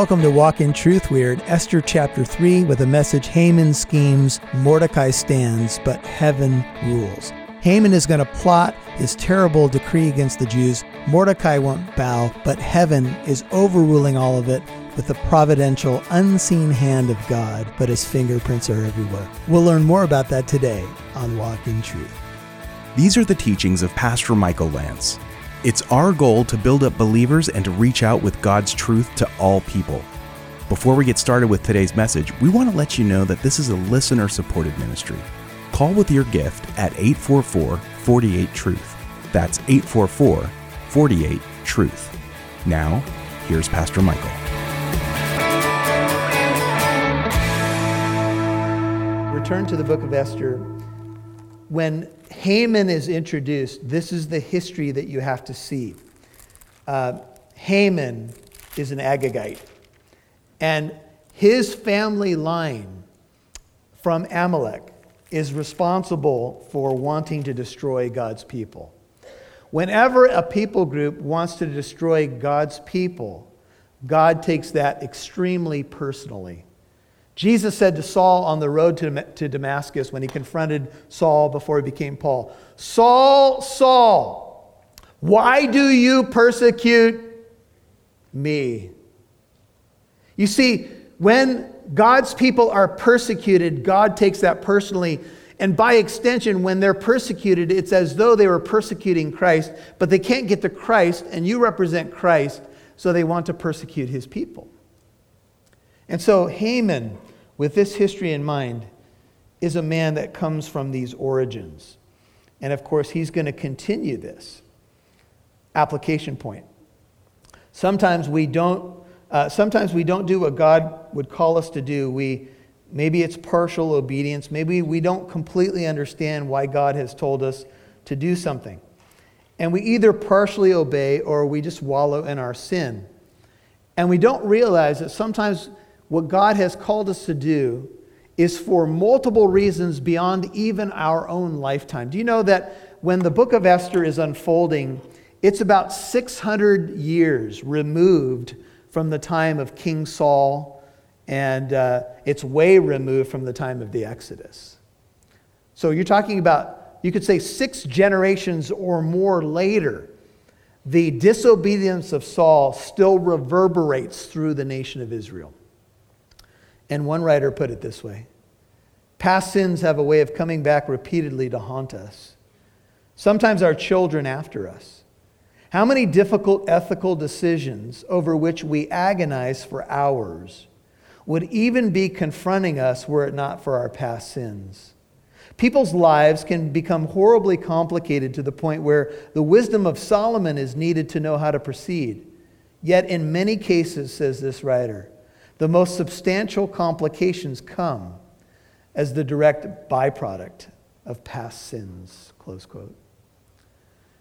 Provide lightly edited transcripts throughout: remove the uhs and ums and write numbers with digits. Welcome to Walk in Truth. We're in Esther chapter 3 with a message: Haman schemes, Mordecai stands, but heaven rules. Haman is going to plot his terrible decree against the Jews. Mordecai won't bow, but heaven is overruling all of it with the providential, unseen hand of God, but his fingerprints are everywhere. We'll learn more about that today on Walk in Truth. These are the teachings of Pastor Michael Lance. It's our goal to build up believers and to reach out with God's truth to all people. Before we get started with today's message, we want to let you know that this is a listener-supported ministry. Call with your gift at 844-48-TRUTH. That's 844-48-TRUTH. Now, here's Pastor Michael. Return to the book of Esther. When Haman is introduced, this is the history that you have to see. Haman is an Agagite, and his family line from Amalek is responsible for wanting to destroy God's people. Whenever a people group wants to destroy God's people, God takes that extremely personally. Jesus said to Saul on the road to Damascus when he confronted Saul before he became Paul, "Saul, Saul, why do you persecute me?" You see, when God's people are persecuted, God takes that personally. And by extension, when they're persecuted, it's as though they were persecuting Christ, but they can't get to Christ, and you represent Christ, so they want to persecute his people. And so Haman, with this history in mind, is a man that comes from these origins. And of course, he's going to continue this. Application point. Sometimes we don't do what God would call us to do. Maybe it's partial obedience. Maybe we don't completely understand why God has told us to do something. And we either partially obey or we just wallow in our sin. And we don't realize that sometimes what God has called us to do is for multiple reasons beyond even our own lifetime. Do you know that when the book of Esther is unfolding, it's about 600 years removed from the time of King Saul, and it's way removed from the time of the Exodus. So you're talking about, you could say, 6 generations or more later, the disobedience of Saul still reverberates through the nation of Israel. And one writer put it this way: past sins have a way of coming back repeatedly to haunt us, sometimes our children after us. How many difficult ethical decisions over which we agonize for hours would even be confronting us were it not for our past sins? People's lives can become horribly complicated to the point where the wisdom of Solomon is needed to know how to proceed. Yet in many cases, says this writer, the most substantial complications come as the direct byproduct of past sins, close quote.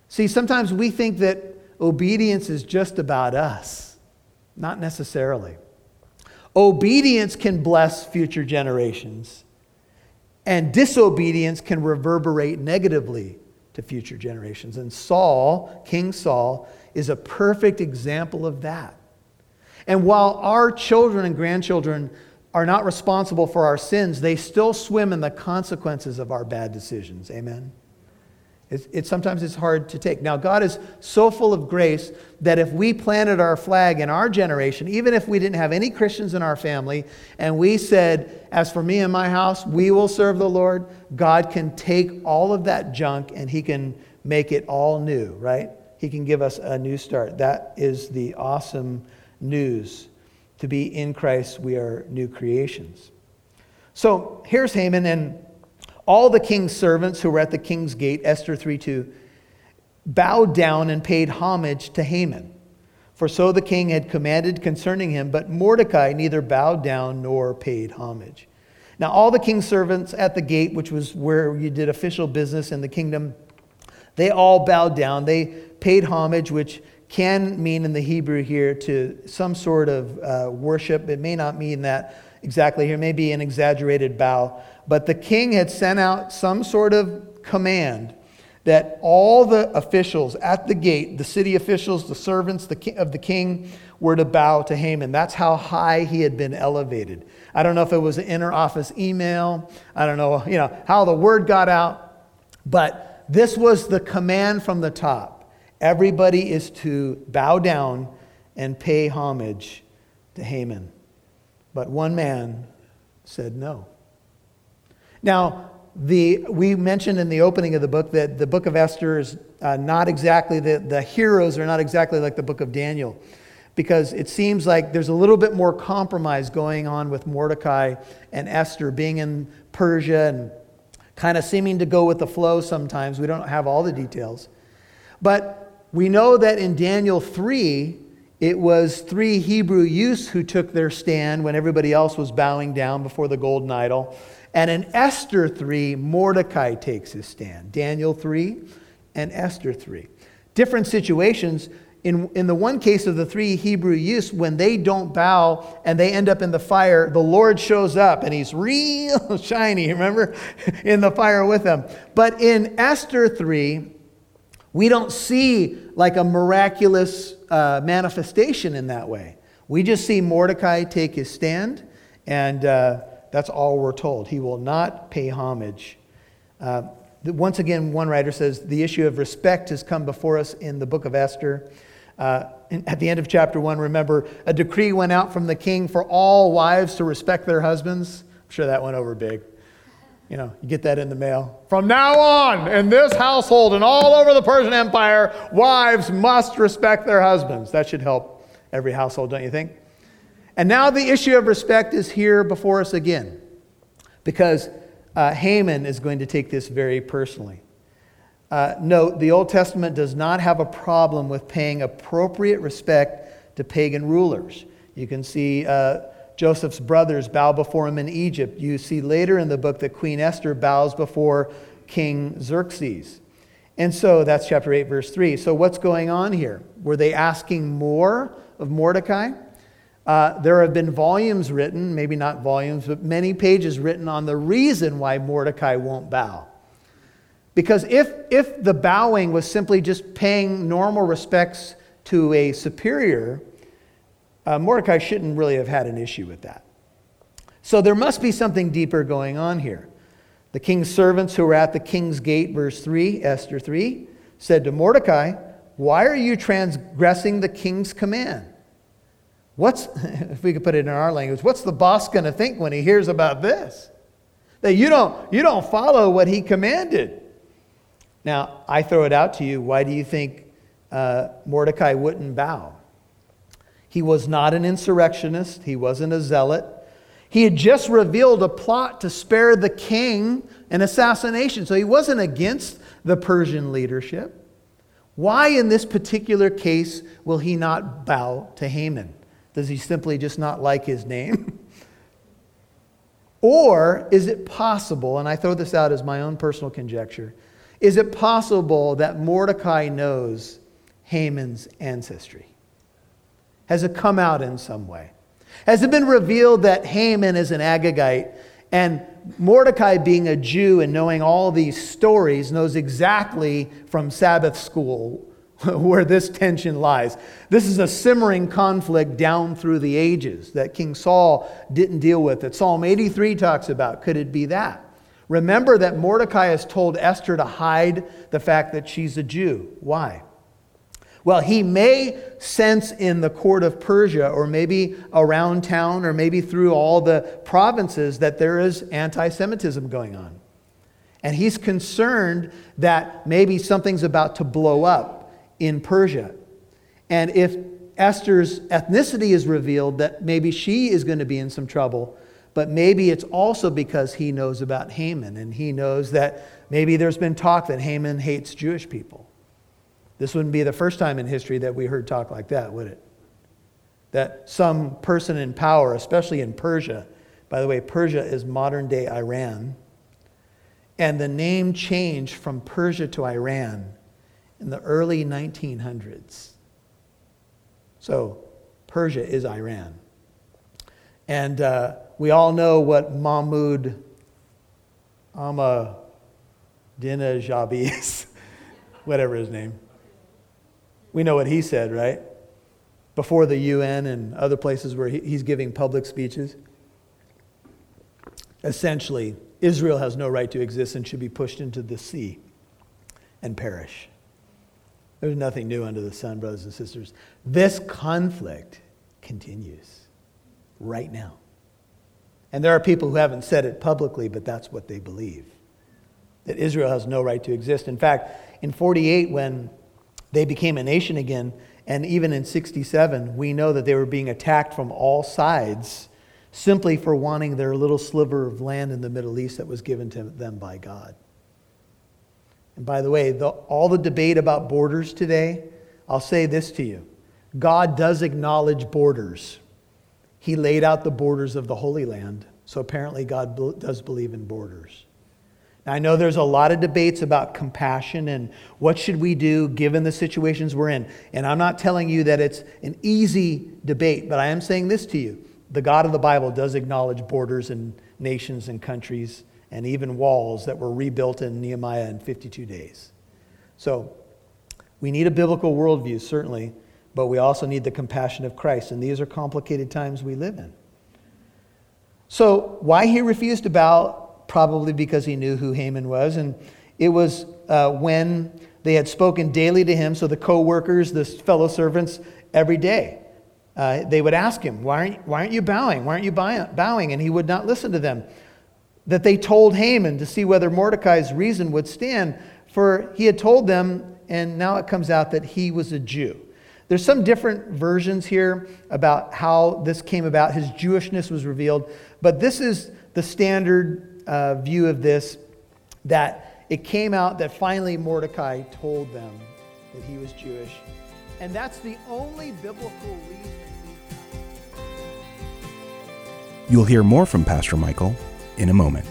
See, sometimes we think that obedience is just about us. Not necessarily. Obedience can bless future generations, and disobedience can reverberate negatively to future generations. And Saul, King Saul, is a perfect example of that. And while our children and grandchildren are not responsible for our sins, they still swim in the consequences of our bad decisions. Amen? It's sometimes hard to take. Now, God is so full of grace that if we planted our flag in our generation, even if we didn't have any Christians in our family, and we said, "As for me and my house, we will serve the Lord," God can take all of that junk and he can make it all new, right? He can give us a new start. That is the awesome news. To be in Christ, we are new creations. So here's Haman and all the king's servants who were at the king's gate, Esther 3:2, bowed down and paid homage to Haman, for so the king had commanded concerning him, but Mordecai neither bowed down nor paid homage. Now all the king's servants at the gate, which was where you did official business in the kingdom, they all bowed down. They paid homage, which can mean in the Hebrew here to some sort of worship. It may not mean that exactly here, maybe an exaggerated bow. But the king had sent out some sort of command that all the officials at the gate, the city officials, the servants of the king, were to bow to Haman. That's how high he had been elevated. I don't know if it was an inner office email. I don't know, how the word got out. But this was the command from the top. Everybody is to bow down and pay homage to Haman. But one man said no. Now, we mentioned in the opening of the book that the book of Esther is not exactly, the heroes are not exactly like the book of Daniel, because it seems like there's a little bit more compromise going on with Mordecai and Esther being in Persia and kind of seeming to go with the flow sometimes. We don't have all the details. But we know that in Daniel 3, it was 3 Hebrew youths who took their stand when everybody else was bowing down before the golden idol. And in Esther 3, Mordecai takes his stand. Daniel 3 and Esther 3. Different situations. In the one case of the 3 Hebrew youths, when they don't bow and they end up in the fire, the Lord shows up and he's real shiny, remember? In the fire with them. But in Esther 3, we don't see like a miraculous manifestation in that way. We just see Mordecai take his stand, and that's all we're told. He will not pay homage. Once again, one writer says, the issue of respect has come before us in the book of Esther. At the end of chapter 1, remember, a decree went out from the king for all wives to respect their husbands. I'm sure that went over big. You get that in the mail. From now on, in this household and all over the Persian Empire, wives must respect their husbands. That should help every household, don't you think? And now the issue of respect is here before us again, because Haman is going to take this very personally. Note, the Old Testament does not have a problem with paying appropriate respect to pagan rulers. You can see Joseph's brothers bow before him in Egypt. You see later in the book that Queen Esther bows before King Xerxes. And so that's chapter 8, verse 3. So what's going on here? Were they asking more of Mordecai? There have been volumes written, maybe not volumes, but many pages written on the reason why Mordecai won't bow. Because if the bowing was simply just paying normal respects to a superior, Mordecai shouldn't really have had an issue with that. So there must be something deeper going on here. The king's servants who were at the king's gate, verse 3, Esther 3, said to Mordecai, "Why are you transgressing the king's command?" If we could put it in our language, what's the boss going to think when he hears about this? That you don't follow what he commanded. Now, I throw it out to you. Why do you think Mordecai wouldn't bow? He was not an insurrectionist. He wasn't a zealot. He had just revealed a plot to spare the king an assassination. So he wasn't against the Persian leadership. Why in this particular case will he not bow to Haman? Does he simply just not like his name? Or is it possible, and I throw this out as my own personal conjecture, is it possible that Mordecai knows Haman's ancestry? Has it come out in some way? Has it been revealed that Haman is an Agagite, and Mordecai, being a Jew and knowing all these stories, knows exactly from Sabbath school where this tension lies. This is a simmering conflict down through the ages that King Saul didn't deal with, that Psalm 83 talks about. Could it be that? Remember that Mordecai has told Esther to hide the fact that she's a Jew. Why? Well, he may sense in the court of Persia, or maybe around town, or maybe through all the provinces, that there is anti-Semitism going on. And he's concerned that maybe something's about to blow up in Persia. And if Esther's ethnicity is revealed, that maybe she is going to be in some trouble, but maybe it's also because he knows about Haman, and he knows that maybe there's been talk that Haman hates Jewish people. This wouldn't be the first time in history that we heard talk like that, would it? That some person in power, especially in Persia, by the way, Persia is modern day Iran, and the name changed from Persia to Iran in the early 1900s. So Persia is Iran. And we all know what Mahmoud Ahmadinejad is, whatever his name. We know what he said, right? before the UN and other places where he's giving public speeches. Essentially, Israel has no right to exist and should be pushed into the sea and perish. There's nothing new under the sun, brothers and sisters. This conflict continues right now. And there are people who haven't said it publicly, but that's what they believe, that Israel has no right to exist. In fact, in 48, when they became a nation again, and even in 67, we know that they were being attacked from all sides simply for wanting their little sliver of land in the Middle East that was given to them by God. And by the way, all the debate about borders today, I'll say this to you. God does acknowledge borders. He laid out the borders of the Holy Land, so apparently God does believe in borders. Now, I know there's a lot of debates about compassion and what should we do given the situations we're in. And I'm not telling you that it's an easy debate, but I am saying this to you. The God of the Bible does acknowledge borders and nations and countries and even walls that were rebuilt in Nehemiah in 52 days. So we need a biblical worldview, certainly, but we also need the compassion of Christ. And these are complicated times we live in. So why he refused to bow, probably because he knew who Haman was. And it was when they had spoken daily to him, so the co-workers, the fellow servants, every day. They would ask him, why aren't you bowing? Why aren't you bowing? And he would not listen to them. That they told Haman to see whether Mordecai's reason would stand, for he had told them, and now it comes out that he was a Jew. There's some different versions here about how this came about. His Jewishness was revealed, but this is the standard view of this, that it came out that finally Mordecai told them that he was Jewish. And that's the only biblical reason. You'll hear more from Pastor Michael in a moment.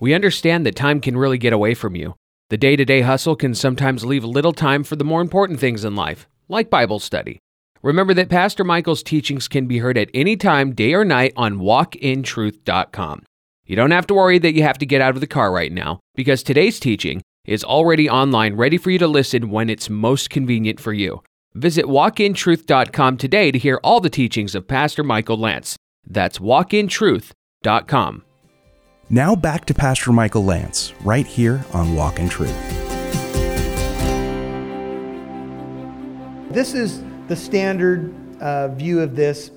We understand that time can really get away from you. The day-to-day hustle can sometimes leave little time for the more important things in life, like Bible study. Remember that Pastor Michael's teachings can be heard at any time, day or night, on walkintruth.com. You don't have to worry that you have to get out of the car right now, because today's teaching is already online, ready for you to listen when it's most convenient for you. Visit walkintruth.com today to hear all the teachings of Pastor Michael Lance. That's walkintruth.com. Now back to Pastor Michael Lance, right here on Walk in Truth. This is the standard view of this,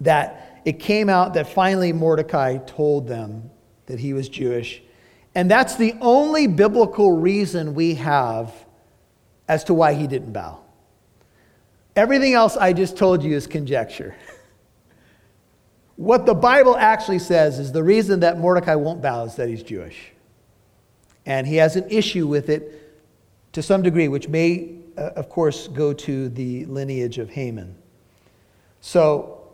that it came out that finally Mordecai told them that he was Jewish. And that's the only biblical reason we have as to why he didn't bow. Everything else I just told you is conjecture. What the Bible actually says is the reason that Mordecai won't bow is that he's Jewish. And he has an issue with it to some degree, which may, of course, go to the lineage of Haman. So,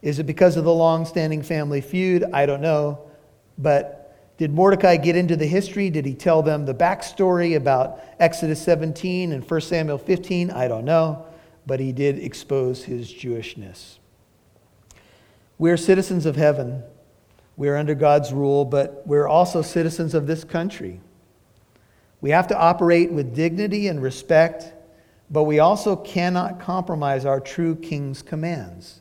is it because of the long-standing family feud? I don't know. But did Mordecai get into the history? Did he tell them the backstory about Exodus 17 and 1 Samuel 15? I don't know. But he did expose his Jewishness. We are citizens of heaven. We are under God's rule, but we're also citizens of this country. We have to operate with dignity and respect, but we also cannot compromise our true king's commands.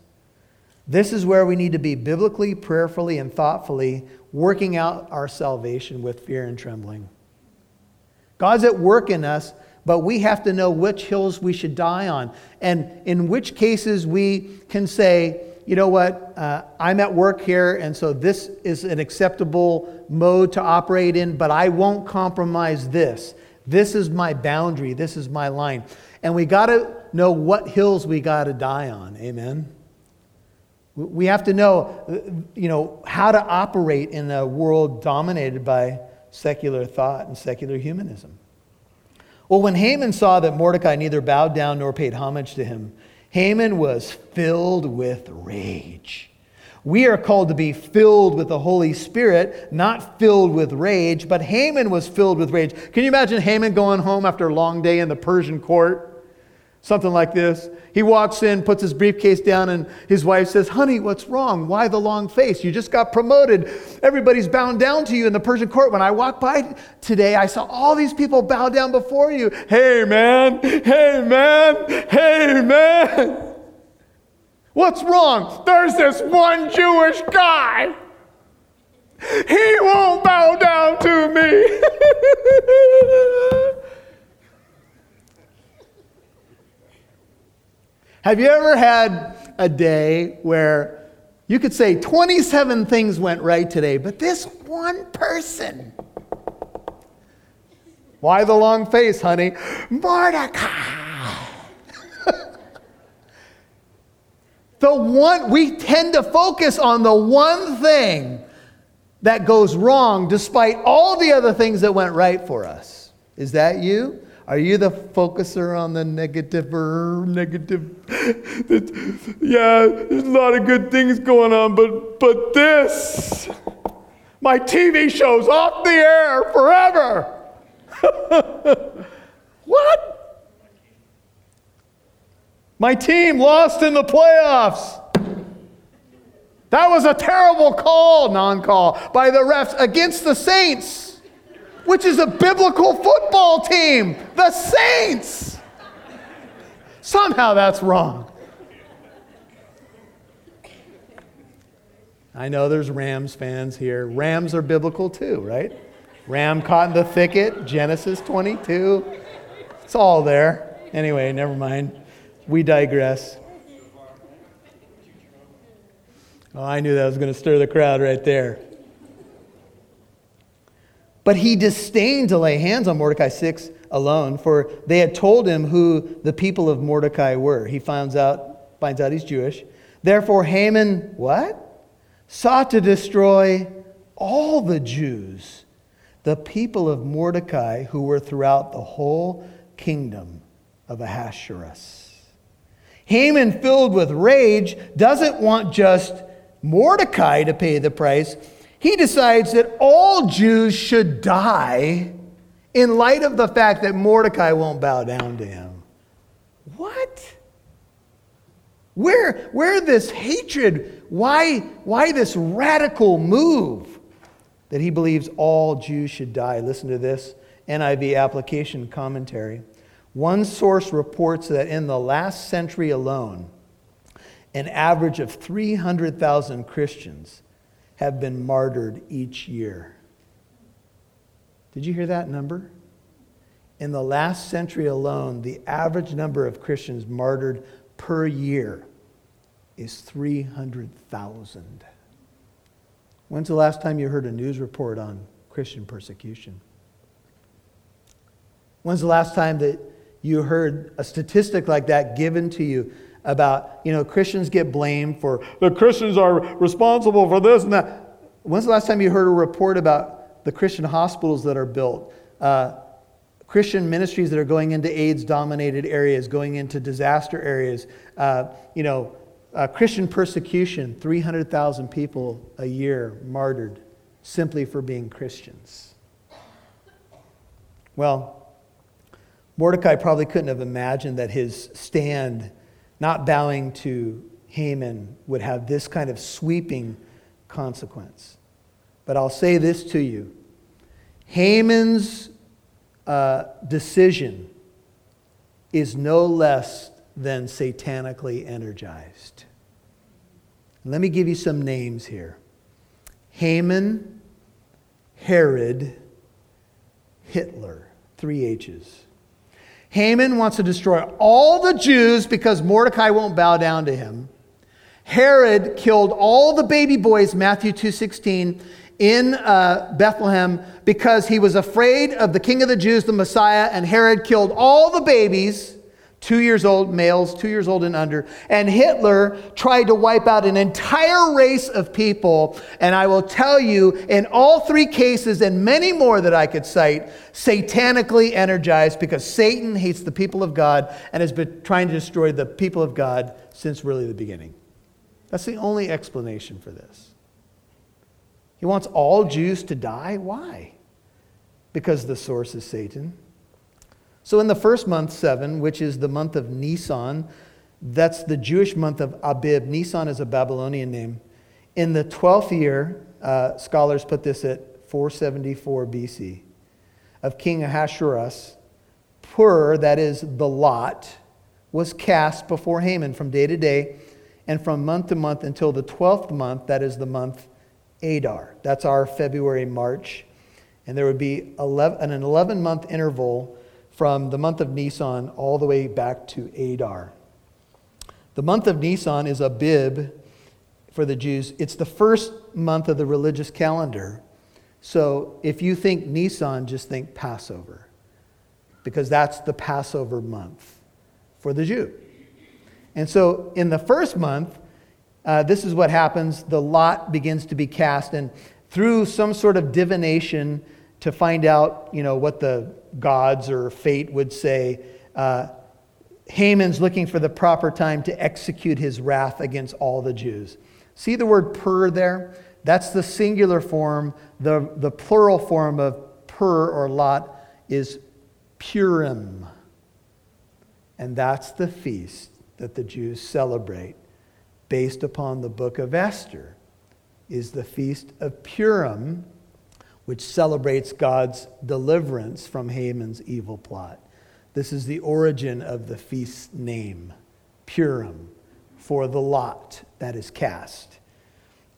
This is where we need to be biblically, prayerfully, and thoughtfully working out our salvation with fear and trembling. God's at work in us, but we have to know which hills we should die on, and in which cases we can say, you know what, I'm at work here, and so this is an acceptable mode to operate in, but I won't compromise this. This is my boundary. This is my line. And we got to know what hills we got to die on. Amen? We have to know, you know, how to operate in a world dominated by secular thought and secular humanism. Well, when Haman saw that Mordecai neither bowed down nor paid homage to him, Haman was filled with rage. We are called to be filled with the Holy Spirit, not filled with rage, but Haman was filled with rage. Can you imagine Haman going home after a long day in the Persian court? Something like this. He walks in, puts his briefcase down, and his wife says, "Honey, what's wrong? Why the long face? You just got promoted. Everybody's bowing down to you in the Persian court. When I walked by today, I saw all these people bow down before you. Hey, man. Hey, man. Hey, man. What's wrong? There's this one Jewish guy. He won't bow down to me." Have you ever had a day where you could say 27 things went right today, but this one person? Why the long face, honey? Mordecai. The one, we tend to focus on the one thing that goes wrong despite all the other things that went right for us. Is that you? Are you the focuser on the negative? Yeah, there's a lot of good things going on, but this, my TV show's off the air forever. What? My team lost in the playoffs. That was a terrible call, non-call, by the refs against the Saints, which is a biblical football team, the Saints. Somehow that's wrong. I know there's Rams fans here. Rams are biblical too, right? Ram caught in the thicket, Genesis 22. It's all there. Anyway, never mind. We digress. Oh, I knew that was going to stir the crowd right there. But he disdained to lay hands on Mordecai 6 alone, for they had told him who the people of Mordecai were. He finds out he's Jewish. Therefore Haman, what? Sought to destroy all the Jews, the people of Mordecai who were throughout the whole kingdom of Ahasuerus. Haman, filled with rage, doesn't want just Mordecai to pay the price. He decides that all Jews should die in light of the fact that Mordecai won't bow down to him. What? Where this hatred? Why this radical move that he believes all Jews should die? Listen to this NIV application commentary. One source reports that in the last century alone, an average of 300,000 Christians have been martyred each year. Did you hear that number? In the last century alone, the average number of Christians martyred per year is 300,000. When's the last time you heard a news report on Christian persecution? When's the last time that you heard a statistic like that given to you about, Christians get blamed for, the Christians are responsible for this and that? When's the last time you heard a report about the Christian hospitals that are built, Christian ministries that are going into AIDS-dominated areas, going into disaster areas, Christian persecution, 300,000 people a year martyred simply for being Christians? Well, Mordecai probably couldn't have imagined that his stand, not bowing to Haman, would have this kind of sweeping consequence. But I'll say this to you. Haman's decision is no less than satanically energized. Let me give you some names here. Haman, Herod, Hitler, 3 H's. Haman wants to destroy all the Jews because Mordecai won't bow down to him. Herod killed all the baby boys, Matthew 2:16, in Bethlehem because he was afraid of the king of the Jews, the Messiah, and Herod killed all the babies, 2 years old, males, 2 years old and under. And Hitler tried to wipe out an entire race of people. And I will tell you, in all 3 cases, and many more that I could cite, satanically energized, because Satan hates the people of God and has been trying to destroy the people of God since really the beginning. That's the only explanation for this. He wants all Jews to die. Why? Because the source is Satan. So in the first month, 7, which is the month of Nisan, that's the Jewish month of Abib. Nisan is a Babylonian name. In the 12th year, scholars put this at 474 BC, of King Ahasuerus, Pur, that is the lot, was cast before Haman from day to day and from month to month until the 12th month, that is the month Adar. That's our February, March. And there would be an 11-month interval from the month of Nisan all the way back to Adar. The month of Nisan is Abib for the Jews. It's the first month of the religious calendar. So if you think Nisan, just think Passover, because that's the Passover month for the Jew. And so in the first month, this is what happens. The lot begins to be cast, and through some sort of divination to find out, what the gods or fate would say, Haman's looking for the proper time to execute his wrath against all the Jews. See the word pur there? That's the singular form. The plural form of pur or lot is Purim. And that's the feast that the Jews celebrate based upon the book of Esther, is the feast of Purim, which celebrates God's deliverance from Haman's evil plot. This is the origin of the feast name, Purim, for the lot that is cast.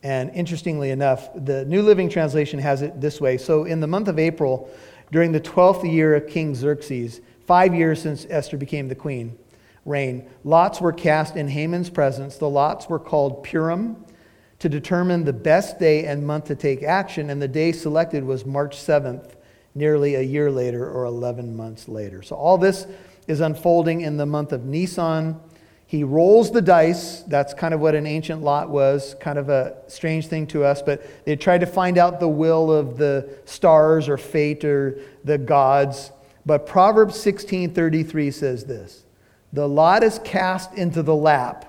And interestingly enough, the New Living Translation has it this way. So in the month of April, during the 12th year of King Xerxes, 5 years since Esther became the queen, reign, lots were cast in Haman's presence. The lots were called Purim to determine the best day and month to take action. And the day selected was March 7th. Nearly a year later, or 11 months later. So all this is unfolding in the month of Nisan. He rolls the dice. That's kind of what an ancient lot was, kind of a strange thing to us, but they tried to find out the will of the stars or fate or the gods. But Proverbs 16:33 says this, "The lot is cast into the lap,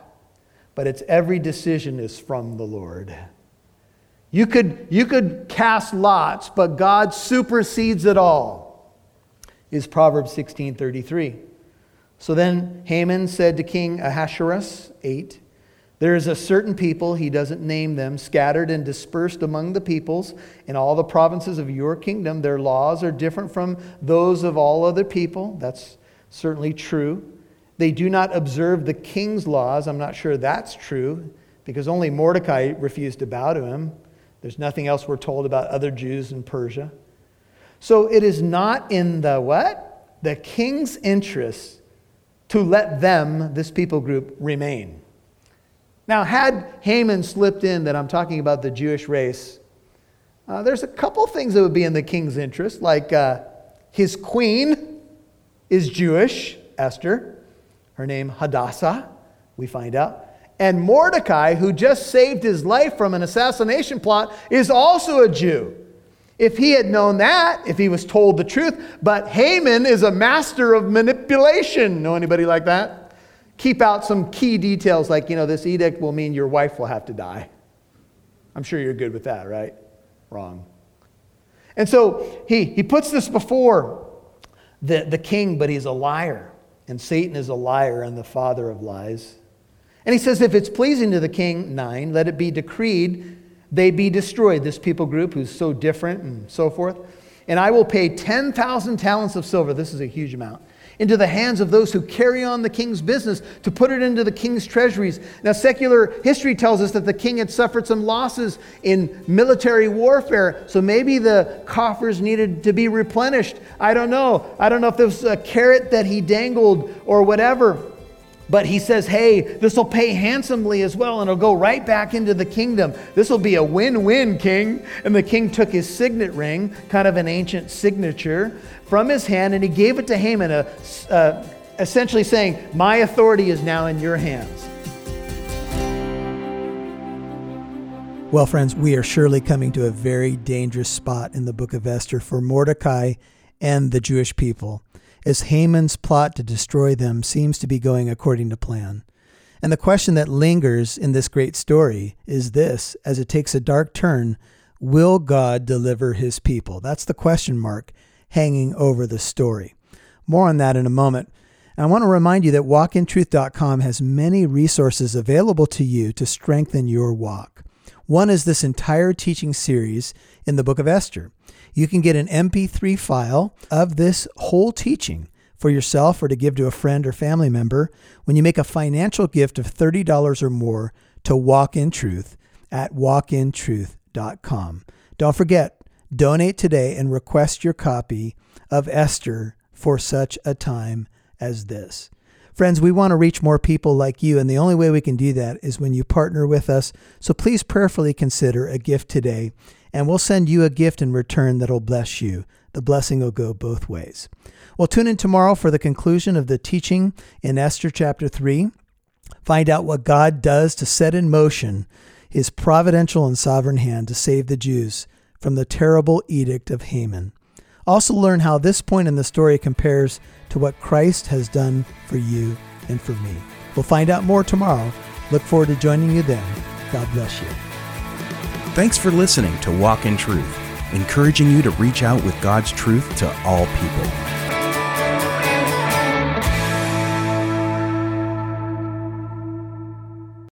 but its every decision is from the Lord." You could cast lots, but God supersedes it all, is Proverbs 16:33. So then Haman said to King Ahasuerus, 8, "There is a certain people," he doesn't name them, "scattered and dispersed among the peoples in all the provinces of your kingdom. Their laws are different from those of all other people." That's certainly true. "They do not observe the king's laws." I'm not sure that's true, because only Mordecai refused to bow to him. There's nothing else we're told about other Jews in Persia. So it is not in the what? The king's interest to let them, this people group, remain. Now, had Haman slipped in that I'm talking about the Jewish race, there's a couple things that would be in the king's interest, like his queen is Jewish, Esther, her name Hadassah, we find out. And Mordecai, who just saved his life from an assassination plot, is also a Jew. If he had known that, if he was told the truth, but Haman is a master of manipulation. Know anybody like that? Keep out some key details like, this edict will mean your wife will have to die. I'm sure you're good with that, right? Wrong. And so he puts this before the king, but he's a liar. And Satan is a liar and the father of lies. And he says, if it's pleasing to the king, 9, let it be decreed, they be destroyed, this people group who's so different and so forth. And I will pay 10,000 talents of silver, this is a huge amount, into the hands of those who carry on the king's business to put it into the king's treasuries. Now, secular history tells us that the king had suffered some losses in military warfare, so maybe the coffers needed to be replenished. I don't know. I don't know if there was a carrot that he dangled or whatever. But he says, hey, this will pay handsomely as well, and it'll go right back into the kingdom. This will be a win-win, king. And the king took his signet ring, kind of an ancient signature, from his hand, and he gave it to Haman, essentially saying, my authority is now in your hands. Well, friends, we are surely coming to a very dangerous spot in the book of Esther for Mordecai and the Jewish people, as Haman's plot to destroy them seems to be going according to plan. And the question that lingers in this great story is this, as it takes a dark turn, will God deliver his people? That's the question mark hanging over the story. More on that in a moment. And I want to remind you that walkintruth.com has many resources available to you to strengthen your walk. One is this entire teaching series in the book of Esther. You can get an MP3 file of this whole teaching for yourself or to give to a friend or family member when you make a financial gift of $30 or more to Walk in Truth at walkintruth.com. Don't forget, donate today and request your copy of Esther for such a time as this. Friends, we want to reach more people like you, and the only way we can do that is when you partner with us. So please prayerfully consider a gift today, and we'll send you a gift in return that'll bless you. The blessing will go both ways. Well, tune in tomorrow for the conclusion of the teaching in Esther chapter 3. Find out what God does to set in motion his providential and sovereign hand to save the Jews from the terrible edict of Haman. Also learn how this point in the story compares to what Christ has done for you and for me. We'll find out more tomorrow. Look forward to joining you then. God bless you. Thanks for listening to Walk in Truth, encouraging you to reach out with God's truth to all people.